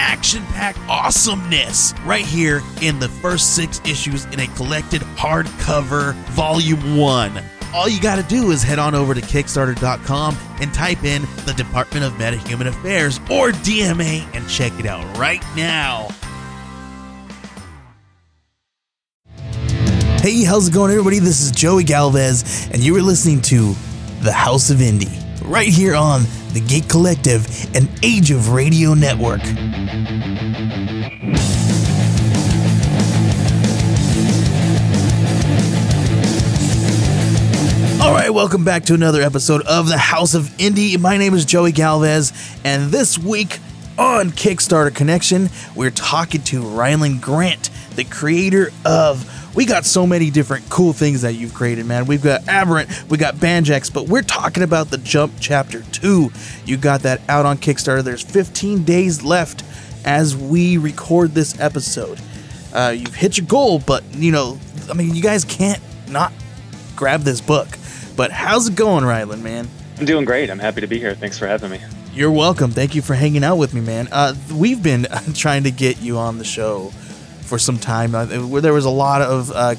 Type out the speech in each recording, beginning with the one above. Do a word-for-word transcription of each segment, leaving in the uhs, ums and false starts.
action-packed awesomeness right here in the first six issues in a collected hardcover volume one. All you got to do is head on over to Kickstarter dot com and type in the Department of MetaHuman Affairs or D M A and check it out right now. Hey, how's it going, everybody? This is Joey Galvez, and you are listening to The House of Indie right here on The Gate Collective and Age of Radio Network. All right, welcome back to another episode of The House of Indie. My name is Joey Galvez, and this week on Kickstarter Connection, we're talking to Rylend Grant, the creator of... We got so many different cool things that you've created, man. We've got Aberrant, we got Banjax, but we're talking about The Jump Chapter two. You got that out on Kickstarter. There's fifteen days left as we record this episode. Uh, you've hit your goal, but, you know, I mean, you guys can't not grab this book. But how's it going, Rylend, man? I'm doing great. I'm happy to be here. Thanks for having me. You're welcome. Thank you for hanging out with me, man. Uh, we've been trying to get you on the show for some time. Uh, there was a lot of uh, uh,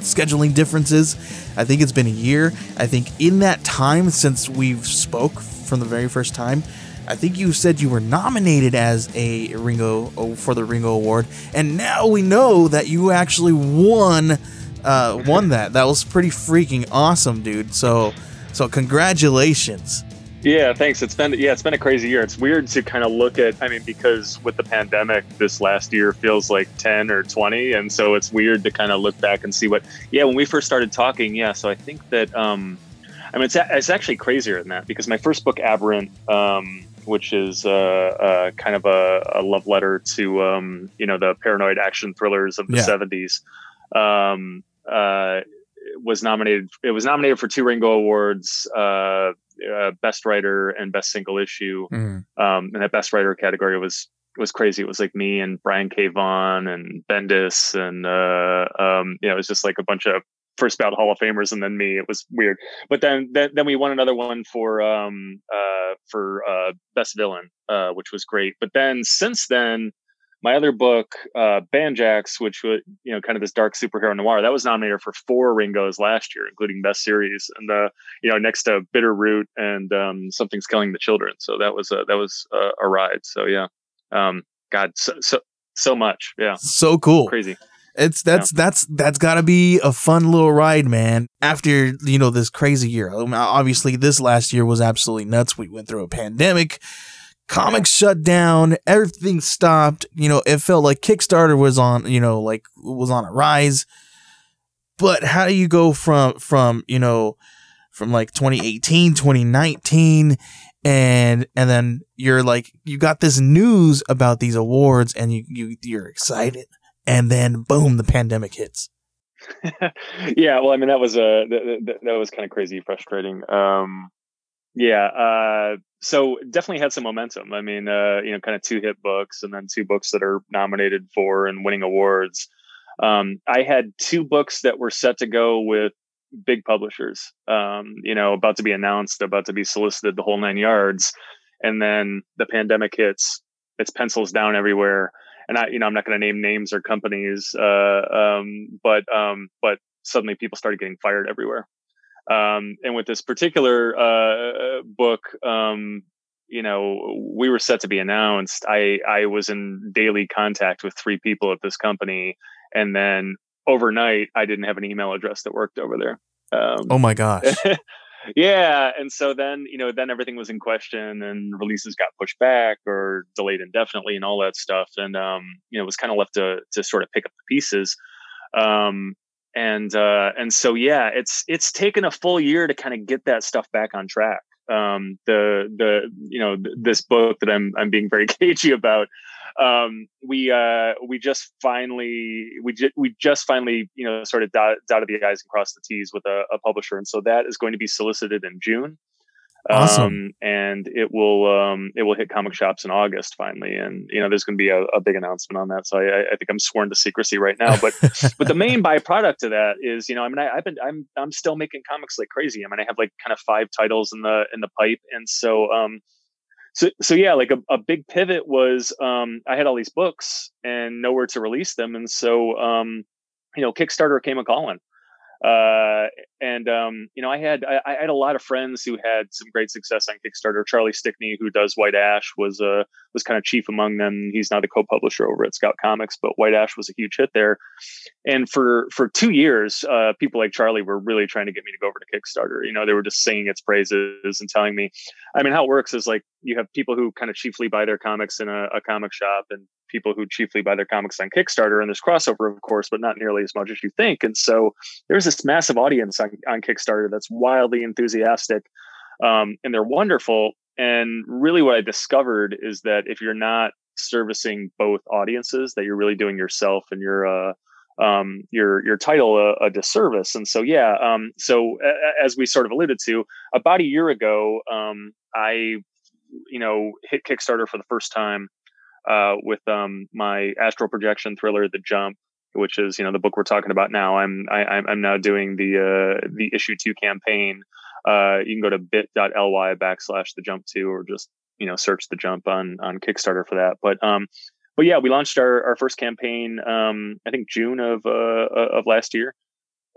scheduling differences. I think it's been a year. I think in that time since we've spoke from the very first time, I think you said you were nominated as a Ringo oh, for the Ringo Award, and now we know that you actually won. Uh, won that. That was pretty freaking awesome, dude. So, so congratulations. Yeah, thanks. It's been yeah, it's been a crazy year. It's weird to kind of look at, I mean, because with the pandemic, this last year feels like ten or twenty. And so it's weird to kind of look back and see what, yeah, when we first started talking. Yeah. So I think that, um, I mean, it's, it's actually crazier than that, because my first book, Aberrant, um, which is uh, uh, kind of a, a love letter to, um, you know, the paranoid action thrillers of the yeah. seventies, um, uh, was nominated. It was nominated for two Ringo Awards, uh, Uh, best writer and best single issue. Mm. Um, and that best writer category was, was crazy. It was like me and Brian K. Vaughn and Bendis. And, uh, um, you know, it was just like a bunch of first bout Hall of Famers and then me. It was weird. But then, then, then we won another one for, um, uh, for, uh, best villain, uh, which was great. But then since then, my other book, uh, Banjax, which was, you know, kind of this dark superhero noir, that was nominated for four Ringos last year, including Best Series, and the, you know, next to Bitter Root and um, Something's Killing the Children. So that was a, that was a, a ride. So yeah, um, God, so, so so much, yeah, so cool, crazy. It's that's yeah. that's that's got to be a fun little ride, man. After, you know, this crazy year, I mean, obviously this last year was absolutely nuts. We went through a pandemic. Comics shut down, everything stopped. You know, it felt like Kickstarter was on, you know, like was on a rise. But how do you go from, from, you know, from like twenty eighteen, twenty nineteen, and, and then you're like, you got this news about these awards and you, you, you're excited. And then boom, the pandemic hits. Yeah. Well, I mean, that was, uh, that, that, that was kind of crazy, frustrating. Um, yeah. Uh, So definitely had some momentum. I mean, uh, you know, kind of two hit books and then two books that are nominated for and winning awards. Um, I had two books that were set to go with big publishers, um, you know, about to be announced, about to be solicited, the whole nine yards. And then the pandemic hits, it's pencils down everywhere. And I, you know, I'm not going to name names or companies, uh, um, but um, but suddenly people started getting fired everywhere. Um, and with this particular, uh, book, um, you know, we were set to be announced. I, I was in daily contact with three people at this company. And then overnight I didn't have an email address that worked over there. Um, oh my gosh. Yeah. And so then, you know, then everything was in question and releases got pushed back or delayed indefinitely and all that stuff. And, um, you know, it was kind of left to, to sort of pick up the pieces. Um, And, uh, and so, yeah, it's, it's taken a full year to kind of get that stuff back on track. Um, the, the, you know, th- this book that I'm, I'm being very cagey about, um, we uh, we just finally we ju- we just finally you know sort of dot, dotted the i's and crossed the t's with a, a publisher, and so that is going to be solicited in June. Awesome. Um, and it will um, it will hit comic shops in August finally, and you know there's going to be a, a big announcement on that. So I, I think I'm sworn to secrecy right now. But but the main byproduct of that is you know I mean I, I've been I'm I'm still making comics like crazy. I mean I have like kind of five titles in the in the pipe, and so um so so yeah like a, a big pivot was um I had all these books and nowhere to release them, and so um you know Kickstarter came a calling. Uh, and, um, you know, I had, I, I had a lot of friends who had some great success on Kickstarter. Charlie Stickney, who does White Ash, was, uh, was kind of chief among them. He's now the co-publisher over at Scout Comics, but White Ash was a huge hit there. And for, for two years, uh, people like Charlie were really trying to get me to go over to Kickstarter. You know, they were just singing its praises and telling me, I mean, how it works is like, you have people who kind of chiefly buy their comics in a, a comic shop, and people who chiefly buy their comics on Kickstarter, and there's crossover, of course, but not nearly as much as you think. And so there's this massive audience on, on Kickstarter that's wildly enthusiastic, um, and they're wonderful. And really what I discovered is that if you're not servicing both audiences, that you're really doing yourself and your uh, um, your your title a, a disservice. And so, yeah, um, so a, as we sort of alluded to, about a year ago, um, I you know hit Kickstarter for the first time. Uh, with um, my astral projection thriller, The Jump, which is you know the book we're talking about now. I'm I, I'm now doing the uh, the issue two campaign. Uh, you can go to bit.ly backslash The Jump two, or just you know search The Jump on on Kickstarter for that. But um, but yeah, we launched our, our first campaign. Um, I think June of uh, of last year.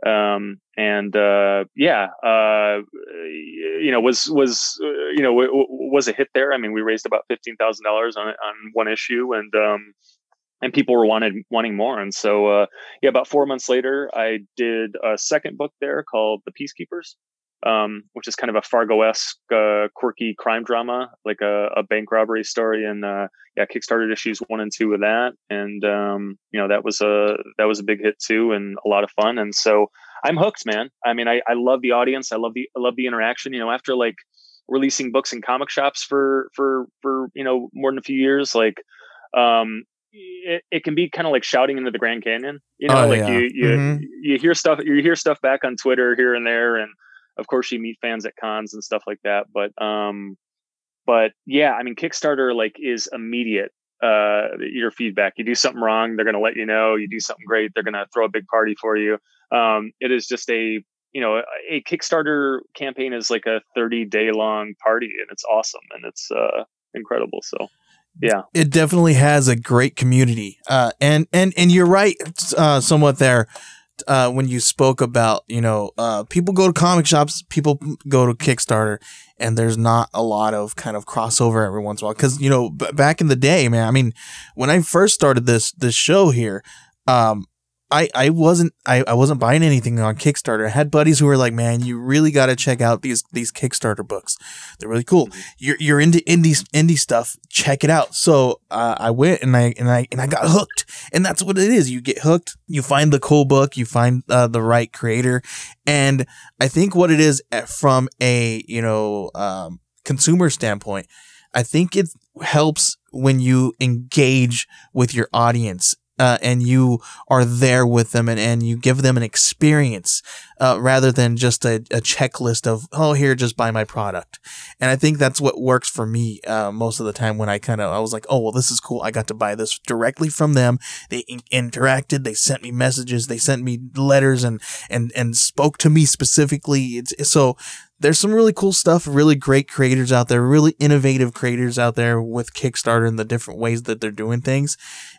Um, and, uh, yeah, uh, you know, was, was, uh, you know, w- w- was a hit there. I mean, we raised about fifteen thousand dollars on, on one issue, and, um, and people were wanted, wanting more. And so, uh, yeah, about four months later, I did a second book there called The Peacekeepers, um, which is kind of a Fargo-esque, uh, quirky crime drama, like a, a bank robbery story. And, uh, yeah, Kickstarter issues one and two of that. And, um, you know, that was a, that was a big hit too, and a lot of fun. And so I'm hooked, man. I mean, I, I love the audience. I love the, I love the interaction, you know, after like releasing books in comic shops for, for, for, you know, more than a few years, like, um, It, it can be kind of like shouting into the Grand Canyon, you know, oh, like yeah. you, you, mm-hmm. you hear stuff, you hear stuff back on Twitter here and there. And of course you meet fans at cons and stuff like that. But, um, but yeah, I mean, Kickstarter like is immediate, uh, your feedback. You do something wrong, they're going to let you know. You do something great, they're going to throw a big party for you. Um, it is just a, you know, a Kickstarter campaign is like a thirty day long party, and it's awesome. And it's, uh, incredible. So. Yeah, it definitely has a great community. Uh, and, and, and you're right, uh, somewhat there, uh, when you spoke about, you know, uh, people go to comic shops, people go to Kickstarter, and there's not a lot of kind of crossover every once in a while. Cause, you know, b- back in the day, man, I mean, when I first started this, this show here, um, I, I wasn't, I, I wasn't buying anything on Kickstarter. I had buddies who were like, man, you really got to check out these, these Kickstarter books. They're really cool. You're, you're into indie, indie stuff. Check it out. So, uh, I went and I, and I, and I got hooked, and that's what it is. You get hooked, you find the cool book, you find, uh, the right creator. And I think what it is from a, you know, um, consumer standpoint, I think it helps when you engage with your audience. Uh, and you are there with them, and, and you give them an experience, uh, rather than just a, a checklist of, oh, here, just buy my product. And I think that's what works for me, uh, most of the time when I kind of, I was like, oh, well, this is cool. I got to buy this directly from them. They in- interacted. They sent me messages. They sent me letters and, and, and spoke to me specifically. It's, so there's some really cool stuff, really great creators out there, really innovative creators out there with Kickstarter and the different ways that they're doing things.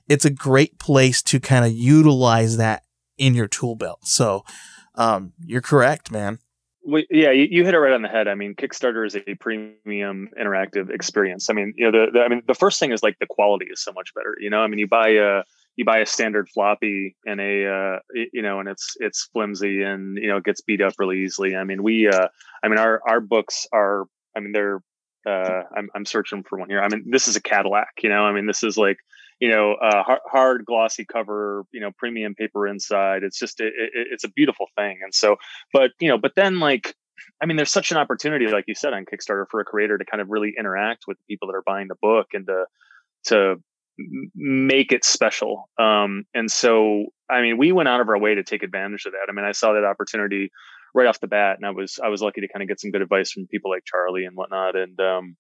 It's a great place to kind of utilize that in your tool belt. So um, you're correct, man. Well, yeah, you, you hit it right on the head. I mean, Kickstarter is a premium interactive experience. I mean, you know, the, the I mean, the first thing is like the quality is so much better. You know, I mean, you buy a you buy a standard floppy and a, uh, you know, and it's, it's flimsy and, you know, it gets beat up really easily. I mean, we, uh, I mean, our, our books are, I mean, they're, uh, I'm, I'm searching for one here. I mean, this is a Cadillac, you know, I mean, this is like, you know, uh, hard, hard glossy cover, you know, premium paper inside. It's just, it, it, it's a beautiful thing. And so, but, you know, but then like, I mean, there's such an opportunity, like you said, on Kickstarter for a creator to kind of really interact with the people that are buying the book and to, to, make it special. Um, and so, I mean, we went out of our way to take advantage of that. I mean, I saw that opportunity right off the bat, and I was, I was lucky to kind of get some good advice from people like Charlie and whatnot. And, um,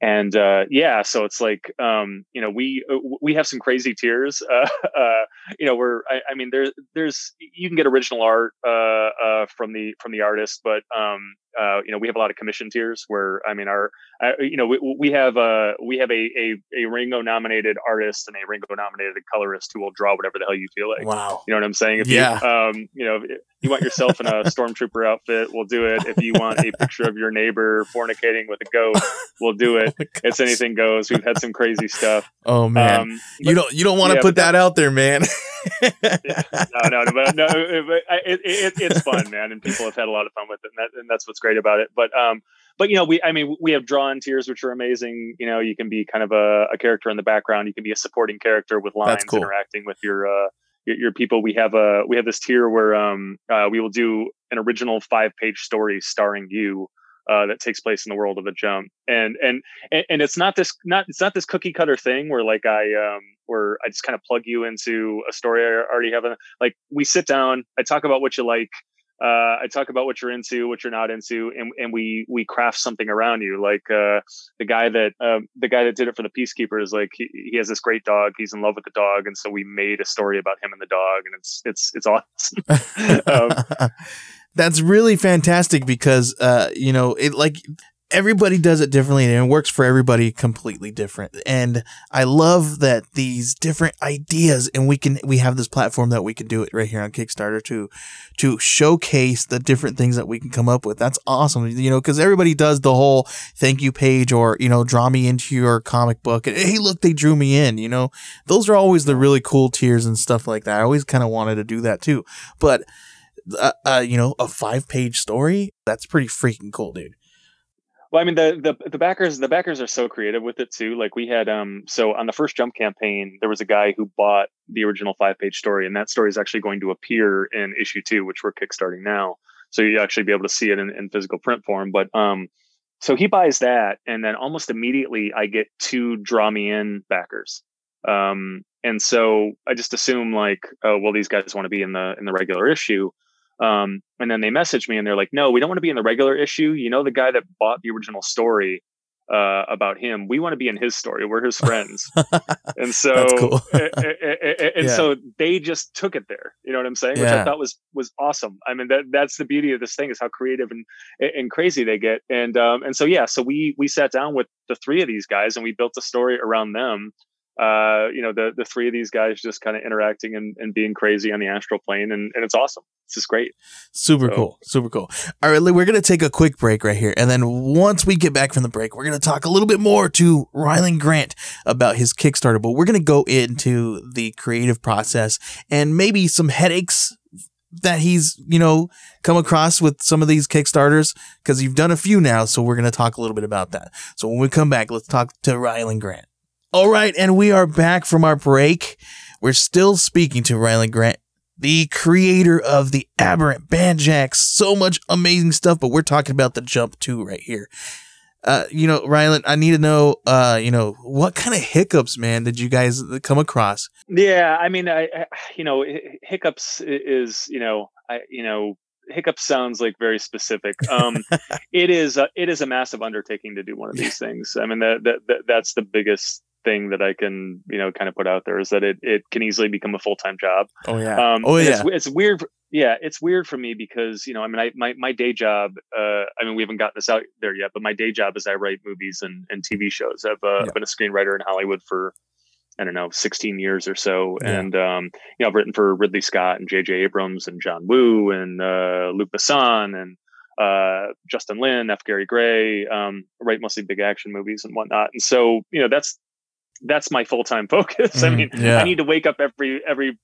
and, uh, yeah, so it's like, um, you know, we, we have some crazy tiers, uh, uh, you know, we're, I, I mean, there, there's, you can get original art, uh, uh, from the, from the artist, but, um, uh, you know, we have a lot of commission tiers where, I mean, our, uh, you know, we, we have, uh, we have a, a, a Ringo nominated artist and a Ringo nominated colorist who will draw whatever the hell you feel like. Wow. You know what I'm saying? If yeah. you, um, you know, if you want yourself in a stormtrooper outfit, we'll do it. If you want a picture of your neighbor fornicating with a goat, we'll do it. Oh, it's anything goes. We've had some crazy stuff. Oh man. Um, but, you don't, you don't want to yeah, put that out there, man. yeah, no, no, no, but, no but it, it, it's fun, man. And people have had a lot of fun with it. And, that, and that's what's great about it. But, um, but, you know, we, I mean, we have drawn tiers, which are amazing. You know, you can be kind of a, a character in the background. You can be a supporting character with lines cool. interacting with your, uh, your, your people. We have a, we have this tier where, um, uh, we will do an original five page story starring you, uh, that takes place in the world of The Jump. And, and, and it's not this, not, it's not this cookie cutter thing where like I, um, where I just kind of plug you into a story I already have. Like we sit down, I talk about what you like. Uh, I talk about what you're into, what you're not into, and, and we, we craft something around you. Like, uh, the guy that, um, the guy that did it for The Peacekeepers, like he, he has this great dog. He's in love with the dog. And so we made a story about him and the dog, and it's, it's, it's awesome. um, That's really fantastic because, uh, you know, it like everybody does it differently and it works for everybody completely different. And I love that these different ideas, and we can, we have this platform that we can do it right here on Kickstarter to, to showcase the different things that we can come up with. That's awesome. You know, cause everybody does the whole thank you page or, you know, draw me into your comic book and hey, look, they drew me in, you know, those are always the really cool tiers and stuff like that. I always kind of wanted to do that too, but uh, uh, you know, a five page story, that's pretty freaking cool, dude. Well, I mean, the, the, the backers, the backers are so creative with it too. Like we had, um, so on the first Jump campaign, there was a guy who bought the original five page story, and that story is actually going to appear in issue two, which we're kickstarting now. So you actually be able to see it in, in physical print form. But, um, so he buys that, and then almost immediately I get two draw me in backers. Um, and so I just assume like, oh, well, these guys want to be in the, in the regular issue. Um, and then they messaged me and they're like, no, we don't want to be in the regular issue. You know, the guy that bought the original story, uh, about him, we want to be in his story. We're his friends. And so, That's cool. and, and, and yeah. so they just took it there. You know what I'm saying? Yeah. Which I thought was, was awesome. I mean, that, that's the beauty of this thing is how creative and, and crazy they get. And, um, and so, yeah, so we, we sat down with the three of these guys and we built a story around them. Uh, you know, the, the three of these guys just kind of interacting and, and being crazy on the astral plane. And, and it's awesome. It's just great. Super so. cool. Super cool. All right, we're going to take a quick break right here. And then once we get back from the break, we're going to talk a little bit more to Rylend Grant about his Kickstarter. But we're going to go into the creative process and maybe some headaches that he's, you know, come across with some of these Kickstarters because you've done a few now. So we're going to talk a little bit about that. So when we come back, let's talk to Rylend Grant. All right, and we are back from our break. We're still speaking to Rylend Grant, the creator of the Aberrant Banjax. So much amazing stuff, but we're talking about The Jump too right here. Uh, you know, Rylend, I need to know, uh, you know, what kind of hiccups, man, did you guys come across? Yeah, I mean, I, I you know, hiccups is, you know, I, you know, hiccup sounds like very specific. Um, it is, a, it is a massive undertaking to do one of these things. I mean, that, that that's the biggest thing that I can, you know, kind of put out there is that it, it can easily become a full-time job. Oh yeah. Um, oh yeah. It's, it's weird. Yeah. It's weird for me because, you know, I mean, I, my, my day job, uh, I mean, we haven't gotten this out there yet, but my day job is I write movies and, and T V shows. I've uh, yeah. been a screenwriter in Hollywood for, I don't know, sixteen years or so. Yeah. And, um, you know, I've written for Ridley Scott and J J Abrams and John Woo and, uh, Luc Besson and, uh, Justin Lin, F. Gary Gray, um, write mostly big action movies and whatnot. And so, you know, that's, that's my full-time focus. I mean, yeah. I need to wake up every, every,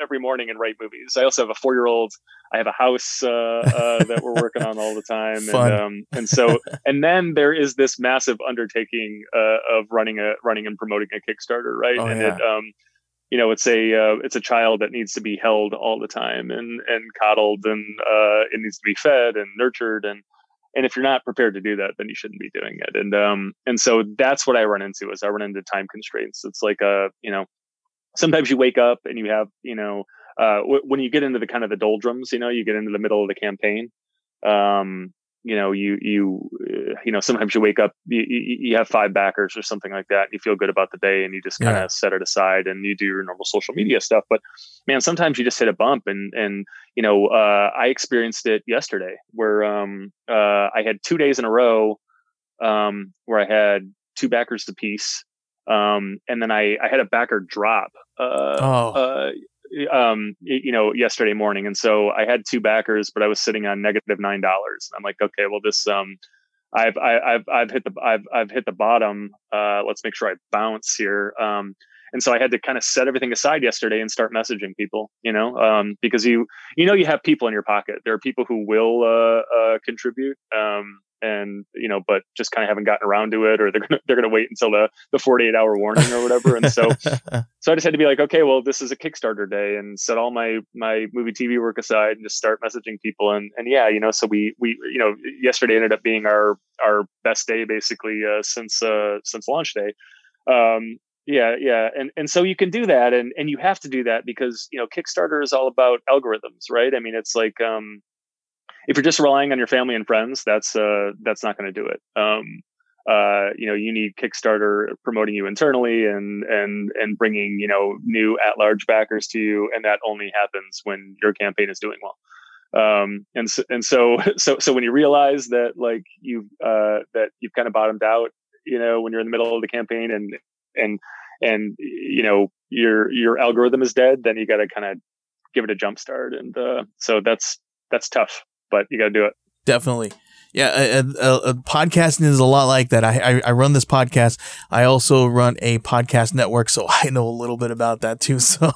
every morning and write movies. I also have a four-year-old. I have a house, uh, uh, that we're working on all the time. Fun. And, um, and so, and then there is this massive undertaking, uh, of running a, running and promoting a Kickstarter. Right. Oh, and yeah. it, um, you know, it's a, uh, it's a child that needs to be held all the time and, and coddled and, uh, it needs to be fed and nurtured and, And if you're not prepared to do that, then you shouldn't be doing it. And um, and so that's what I run into is I run into time constraints. It's like a, you know, sometimes you wake up and you have, you know, uh, w- when you get into the kind of the doldrums, you know, you get into the middle of the campaign. Um, you know, you you uh, you know, sometimes you wake up, you, you have five backers or something like that. And you feel good about the day and you just kind of yeah. set it aside and you do your normal social media stuff. But man, sometimes you just hit a bump. And and you know, uh, I experienced it yesterday where um, uh, I had two days in a row um, where I had two backers apiece. Um, and then I, I had a backer drop, uh, oh. uh, um, you know, yesterday morning. And so I had two backers, but I was sitting on negative nine dollars. I'm like, okay, well this, um, I've, I, I've, I've hit the, I've, I've hit the bottom. Uh, let's make sure I bounce here. Um, and so I had to kind of set everything aside yesterday and start messaging people, you know, um, because you, you know, you have people in your pocket. There are people who will, uh, uh, contribute, um, and you know, but just kind of haven't gotten around to it, or they're gonna, they're gonna wait until the the forty-eight hour warning or whatever. And so, so I just had to be like, okay, well, this is a Kickstarter day, and set all my my movie T V work aside and just start messaging people. And and yeah, you know, so we we you know, yesterday ended up being our our best day basically uh, since uh, since launch day. Um, yeah, yeah, and and so you can do that, and and you have to do that because you know, Kickstarter is all about algorithms, right? I mean, it's like um. If you're just relying on your family and friends, that's uh, that's not going to do it. Um, uh, you know, you need Kickstarter promoting you internally and and and bringing you know new at-large backers to you, and that only happens when your campaign is doing well. Um, and so, and so so so when you realize that like you uh, that you've kind of bottomed out, you know, when you're in the middle of the campaign and and and you know your your algorithm is dead, then you got to kind of give it a jump start, and uh, so that's that's tough. But you got to do it. Definitely. Yeah. Uh, uh, uh, podcasting is a lot like that. I, I I run this podcast. I also run a podcast network, so I know a little bit about that too. So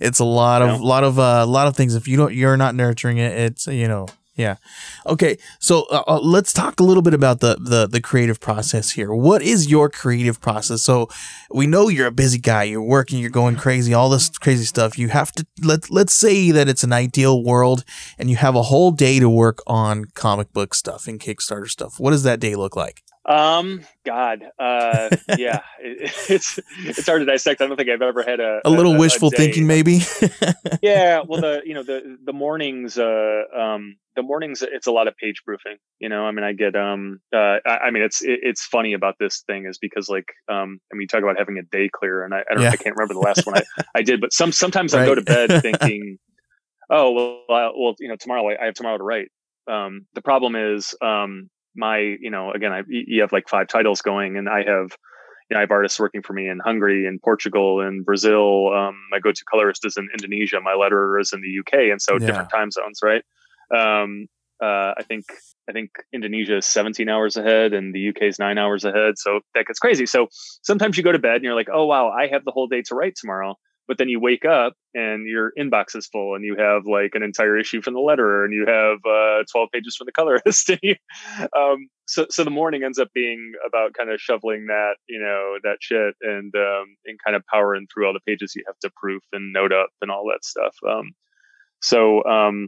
it's a lot of, yeah. lot of, a uh, lot of things. If you don't, you're not nurturing it, it's, you know, yeah. Okay. So uh, uh, let's talk a little bit about the, the, the creative process here. What is your creative process? So we know you're a busy guy, you're working, you're going crazy, all this crazy stuff. You have to let, let's say that it's an ideal world and you have a whole day to work on comic book stuff and Kickstarter stuff. What does that day look like? Um, God, uh, yeah, it, it's, it's hard to dissect. I don't think I've ever had a, a little a, wishful a thinking maybe. Yeah. Well, the, you know, the, the mornings, uh, um, the mornings, it's a lot of page proofing, you know, I mean, I get, um, uh, I, I mean, it's, it, it's funny about this thing is because like, um, I mean, you talk about having a day clear and I, I don't, yeah. I can't remember the last one I, I did, but some, sometimes right. I go to bed thinking, oh, well, I, well, you know, tomorrow I, I have tomorrow to write. Um, the problem is, um, my, you know, again, I, you have like five titles going and I have, you know, I have artists working for me in Hungary and Portugal and Brazil. Um, my go-to colorist is in Indonesia. My letterer is in the U K. And so yeah. different time zones, right? Um, uh, I think, I think Indonesia is seventeen hours ahead and the U K is nine hours ahead. So that gets crazy. So sometimes you go to bed and you're like, oh, wow, I have the whole day to write tomorrow. But then you wake up and your inbox is full and you have like an entire issue from the letterer and you have uh, twelve pages from the colorist. um, so, so the morning ends up being about kind of shoveling that, you know, that shit and, um, and kind of powering through all the pages you have to proof and note up and all that stuff. Um, so, um,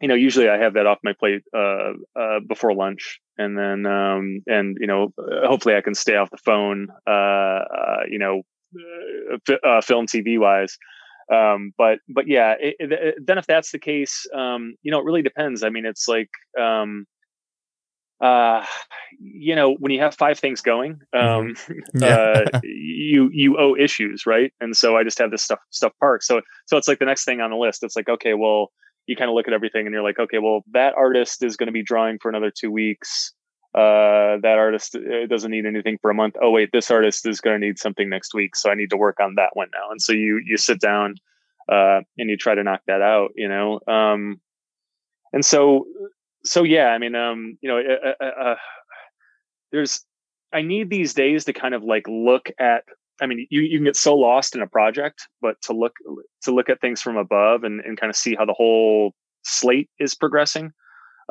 you know, usually I have that off my plate, uh, uh, before lunch and then, um, and, you know, hopefully I can stay off the phone, uh, uh you know, Uh, film T V wise. Um, but, but yeah, it, it, then if that's the case, um, you know, it really depends. I mean, it's like, um, uh, you know, when you have five things going, um, mm-hmm. yeah. uh, you, you owe issues. Right. And so I just have this stuff, stuff parked. So, so it's like the next thing on the list, it's like, okay, well, you kind of look at everything and you're like, okay, well, that artist is going to be drawing for another two weeks. Uh, that artist doesn't need anything for a month. Oh wait, this artist is going to need something next week. So I need to work on that one now. And so you, you sit down, uh, and you try to knock that out, you know? Um, and so, so yeah, I mean, um, you know, uh, uh, uh, there's, I need these days to kind of like look at, I mean, you, you can get so lost in a project, but to look, to look at things from above and, and kind of see how the whole slate is progressing.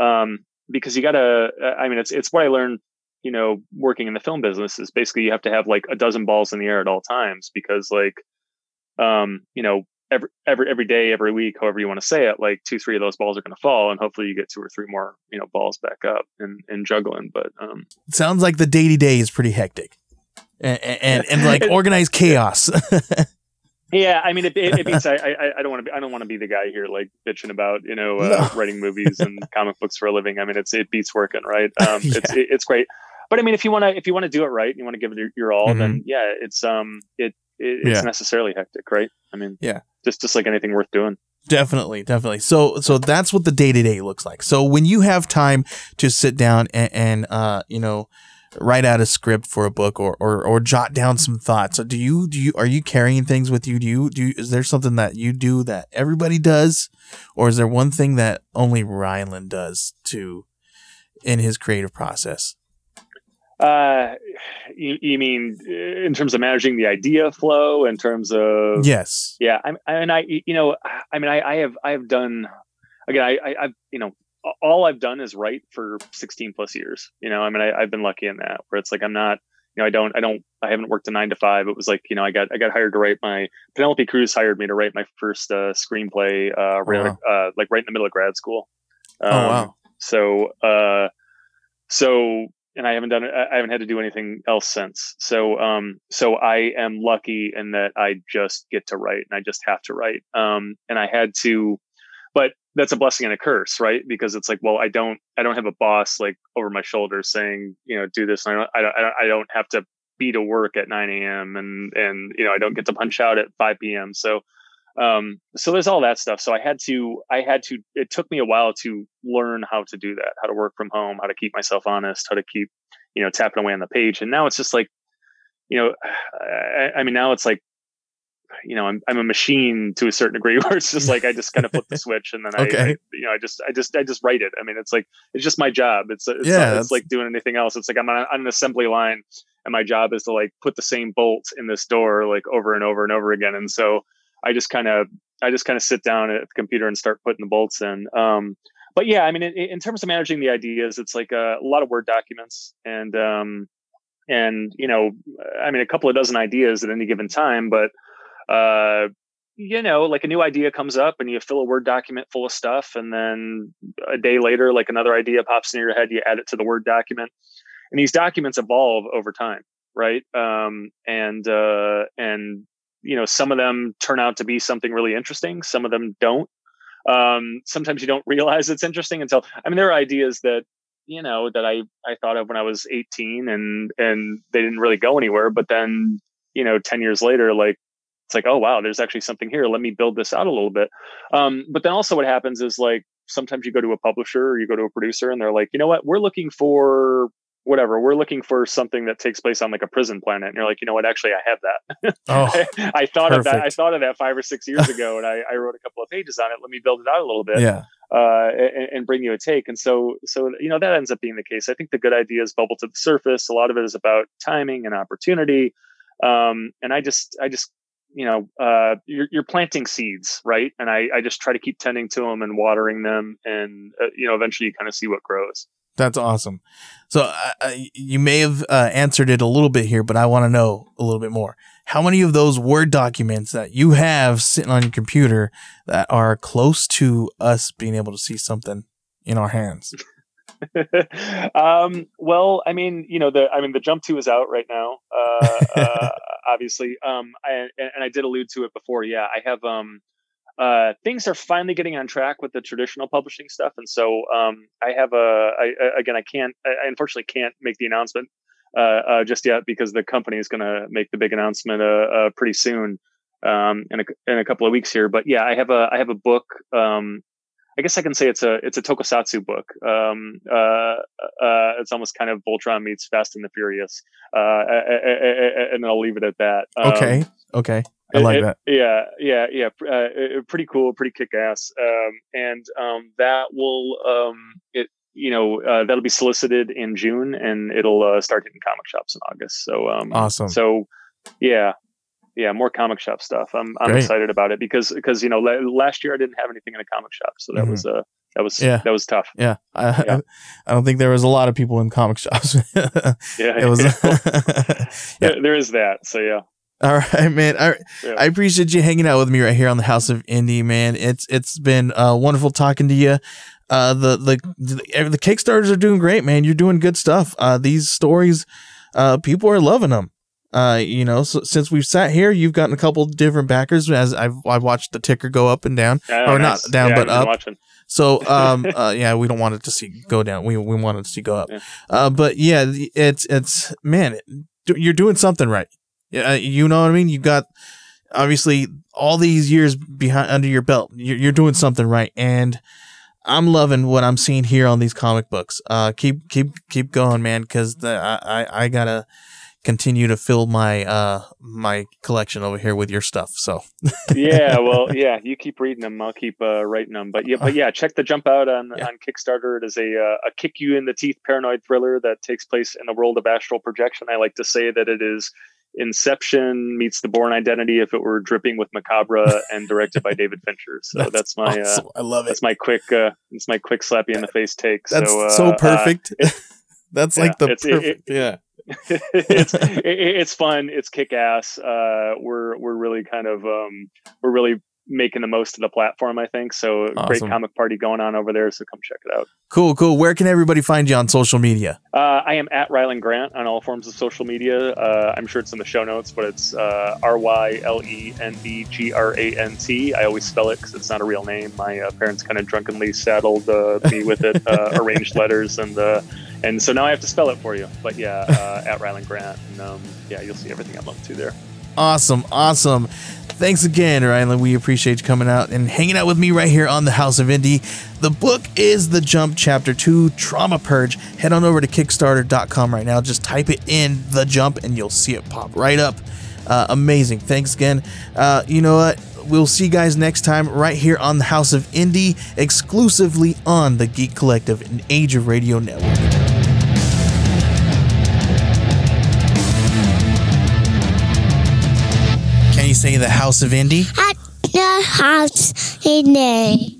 Um, Because you gotta, I mean, it's it's what I learned, you know, working in the film business is basically you have to have like a dozen balls in the air at all times because like, um, you know, every, every, every day, every week, however you want to say it, like two, three of those balls are going to fall. And hopefully you get two or three more, you know, balls back up and, and juggling. But, um, it sounds like the day to day is pretty hectic and, and, and like organized chaos. Yeah, I mean, it, it, it means I, I, I don't want to be I don't want to be the guy here like bitching about, you know, uh, no. writing movies and comic books for a living. I mean, it's it beats working, right? Um, yeah. It's it, it's great, but I mean, if you want to if you want to do it right and you want to give it your, your all, mm-hmm. then yeah, it's um it, it it's yeah. necessarily hectic, right? I mean, yeah, just just like anything worth doing. Definitely, definitely. So so that's what the day to day looks like. So when you have time to sit down and, and uh you know. write out a script for a book or, or, or jot down some thoughts. Do you, do you, are you carrying things with you? Do you, do you, is there something that you do that everybody does? Or is there one thing that only Rylend does to, in his creative process? Uh, you, you mean in terms of managing the idea flow in terms of, yes. Yeah. I, I and I, you know, I mean, I, I have, I have done, again, I, I, I've, you know, all I've done is write for sixteen plus years. You know, I mean, I, I've been lucky in that where it's like, I'm not, you know, I don't, I don't, I haven't worked a nine to five. It was like, you know, I got, I got hired to write my Penelope Cruz hired me to write my first uh, screenplay, uh, wow. uh, like right in the middle of grad school. Um, oh, wow. So, uh, so, and I haven't done it. I haven't had to do anything else since. So, um, so I am lucky in that I just get to write and I just have to write. Um, and I had to, but that's a blessing and a curse, right? Because it's like, well, I don't, I don't have a boss like over my shoulder saying, you know, do this. And I don't, I don't, I don't have to be to work at nine a.m. and, and, you know, I don't get to punch out at five p.m. So, um, so there's all that stuff. So I had to, I had to, it took me a while to learn how to do that, how to work from home, how to keep myself honest, how to keep, you know, tapping away on the page. And now it's just like, you know, I, I mean, now it's like, you know, I'm I'm a machine to a certain degree where it's just like I just kind of flip the switch and then I, okay. I you know I just I just I just write it. I mean, it's like it's just my job. It's it's, yeah, not, it's like doing anything else. It's like I'm on, on an assembly line and my job is to like put the same bolt in this door like over and over and over again. And so I just kind of I just kind of sit down at the computer and start putting the bolts in. Um, but yeah, I mean, in, in terms of managing the ideas, it's like a, a lot of Word documents and um and you know I mean a couple of dozen ideas at any given time, but uh, you know, like a new idea comes up and you fill a Word document full of stuff. And then a day later, like another idea pops into your head, you add it to the Word document and these documents evolve over time. Right. Um, and, uh, and, you know, some of them turn out to be something really interesting. Some of them don't. Um, sometimes you don't realize it's interesting until, I mean, there are ideas that, you know, that I, I thought of when I was eighteen and, and they didn't really go anywhere, but then, you know, ten years later, like, it's like, oh, wow, there's actually something here. Let me build this out a little bit. Um, but then also what happens is like, sometimes you go to a publisher or you go to a producer and they're like, you know what, we're looking for whatever. We're looking for something that takes place on like a prison planet. And you're like, you know what, actually, I have that. Oh, I, I thought perfect. of that. I thought of that five or six years ago and I, I wrote a couple of pages on it. Let me build it out a little bit yeah. uh, and, and bring you a take. And so, so, you know, that ends up being the case. I think the good ideas bubble to the surface. A lot of it is about timing and opportunity. Um, and I just, I just, you know, uh, you're, you're planting seeds, right? And I, I just try to keep tending to them and watering them. And, uh, you know, eventually you kind of see what grows. That's awesome. So uh, you may have uh, answered it a little bit here, but I want to know a little bit more. How many of those Word documents that you have sitting on your computer that are close to us being able to see something in our hands? um, well, I mean, you know, the, I mean, the Jump two is out right now, uh, uh, obviously. Um, I, and I did allude to it before. Yeah. I have, um, uh, things are finally getting on track with the traditional publishing stuff. And so, um, I have, a, I, I again, I can't, I unfortunately can't make the announcement, uh, uh just yet because the company is going to make the big announcement, uh, uh pretty soon, um, in a, in a couple of weeks here. But yeah, I have a, I have a book, um, I guess I can say it's a it's a tokusatsu book. Um, uh, uh, it's almost kind of Voltron meets Fast and the Furious, uh, I, I, I, and I'll leave it at that. Um, okay, okay, I like it, that. Yeah, yeah, yeah. Uh, it, pretty cool, pretty kick-ass. Um, and um, that will um, it you know uh, that'll be solicited in June, and it'll uh, start hitting comic shops in August. So um, awesome. So yeah. Yeah, more comic shop stuff. I'm I'm Great. excited about it because because you know l- last year I didn't have anything in a comic shop, so that mm-hmm. was a uh, that was yeah. that was tough. Yeah. I, yeah, I don't think there was a lot of people in comic shops. yeah, it was. yeah. There, there is that. So yeah. All right, man. I, yeah. I appreciate you hanging out with me right here on the House of Indie, man. It's it's been uh, wonderful talking to you. Uh, the the the, the Kickstarters are doing great, man. You're doing good stuff. Uh, these stories, uh, people are loving them. Uh, you know, so since we've sat here, you've gotten a couple different backers. As I've I watched the ticker go up and down, oh, or nice. not down yeah, but up. Watching. So, um, uh, yeah, we don't want it to see go down. We we want it to see go up. Yeah. Uh, but yeah, it's it's man, it, you're doing something right. Uh, you know what I mean? You've got obviously all these years behind under your belt. You're, you're doing something right, and I'm loving what I'm seeing here on these comic books. Uh, keep keep keep going, man, because I, I I gotta continue to fill my uh my collection over here with your stuff. So yeah, well, yeah, you keep reading them, I'll keep uh, writing them. But yeah, but yeah, check the Jump out on yeah. on Kickstarter. It is a uh, a kick you in the teeth paranoid thriller that takes place in the world of astral projection. I like to say that it is Inception meets the Bourne Identity if it were dripping with macabre, and directed by David Fincher. So that's, that's my awesome. uh, I love it. That's my quick uh it's my quick slappy in the face take. That's so, uh, so perfect. Uh, it, that's yeah, like the perfect it, it, yeah. it's it, it's fun, it's kick ass. Uh we're we're really kind of um we're really making the most of the platform, I think. So awesome. Great comic party going on over there. So come check it out. Cool, cool. Where can everybody find you on social media? Uh, I am at Rylend Grant on all forms of social media. Uh, I'm sure it's in the show notes, but it's uh, R Y L E N D G R A N T. I always spell it because it's not a real name. My uh, parents kind of drunkenly saddled uh, me with it, uh, arranged letters, and uh, and so now I have to spell it for you. But yeah, uh, at Rylend Grant. And um, yeah, you'll see everything I'm up to there. Awesome, awesome. Thanks again, Rylend. We appreciate you coming out and hanging out with me right here on the House of Indie. The book is The Jump, Chapter two, Trauma Purge. Head on over to Kickstarter dot com right now. Just type it in, The Jump, and you'll see it pop right up. Uh, amazing. Thanks again. Uh, you know what? We'll see you guys next time right here on the House of Indie, exclusively on the Geek Collective and Age of Radio Network. Say the House of Indie? At the House of Indie.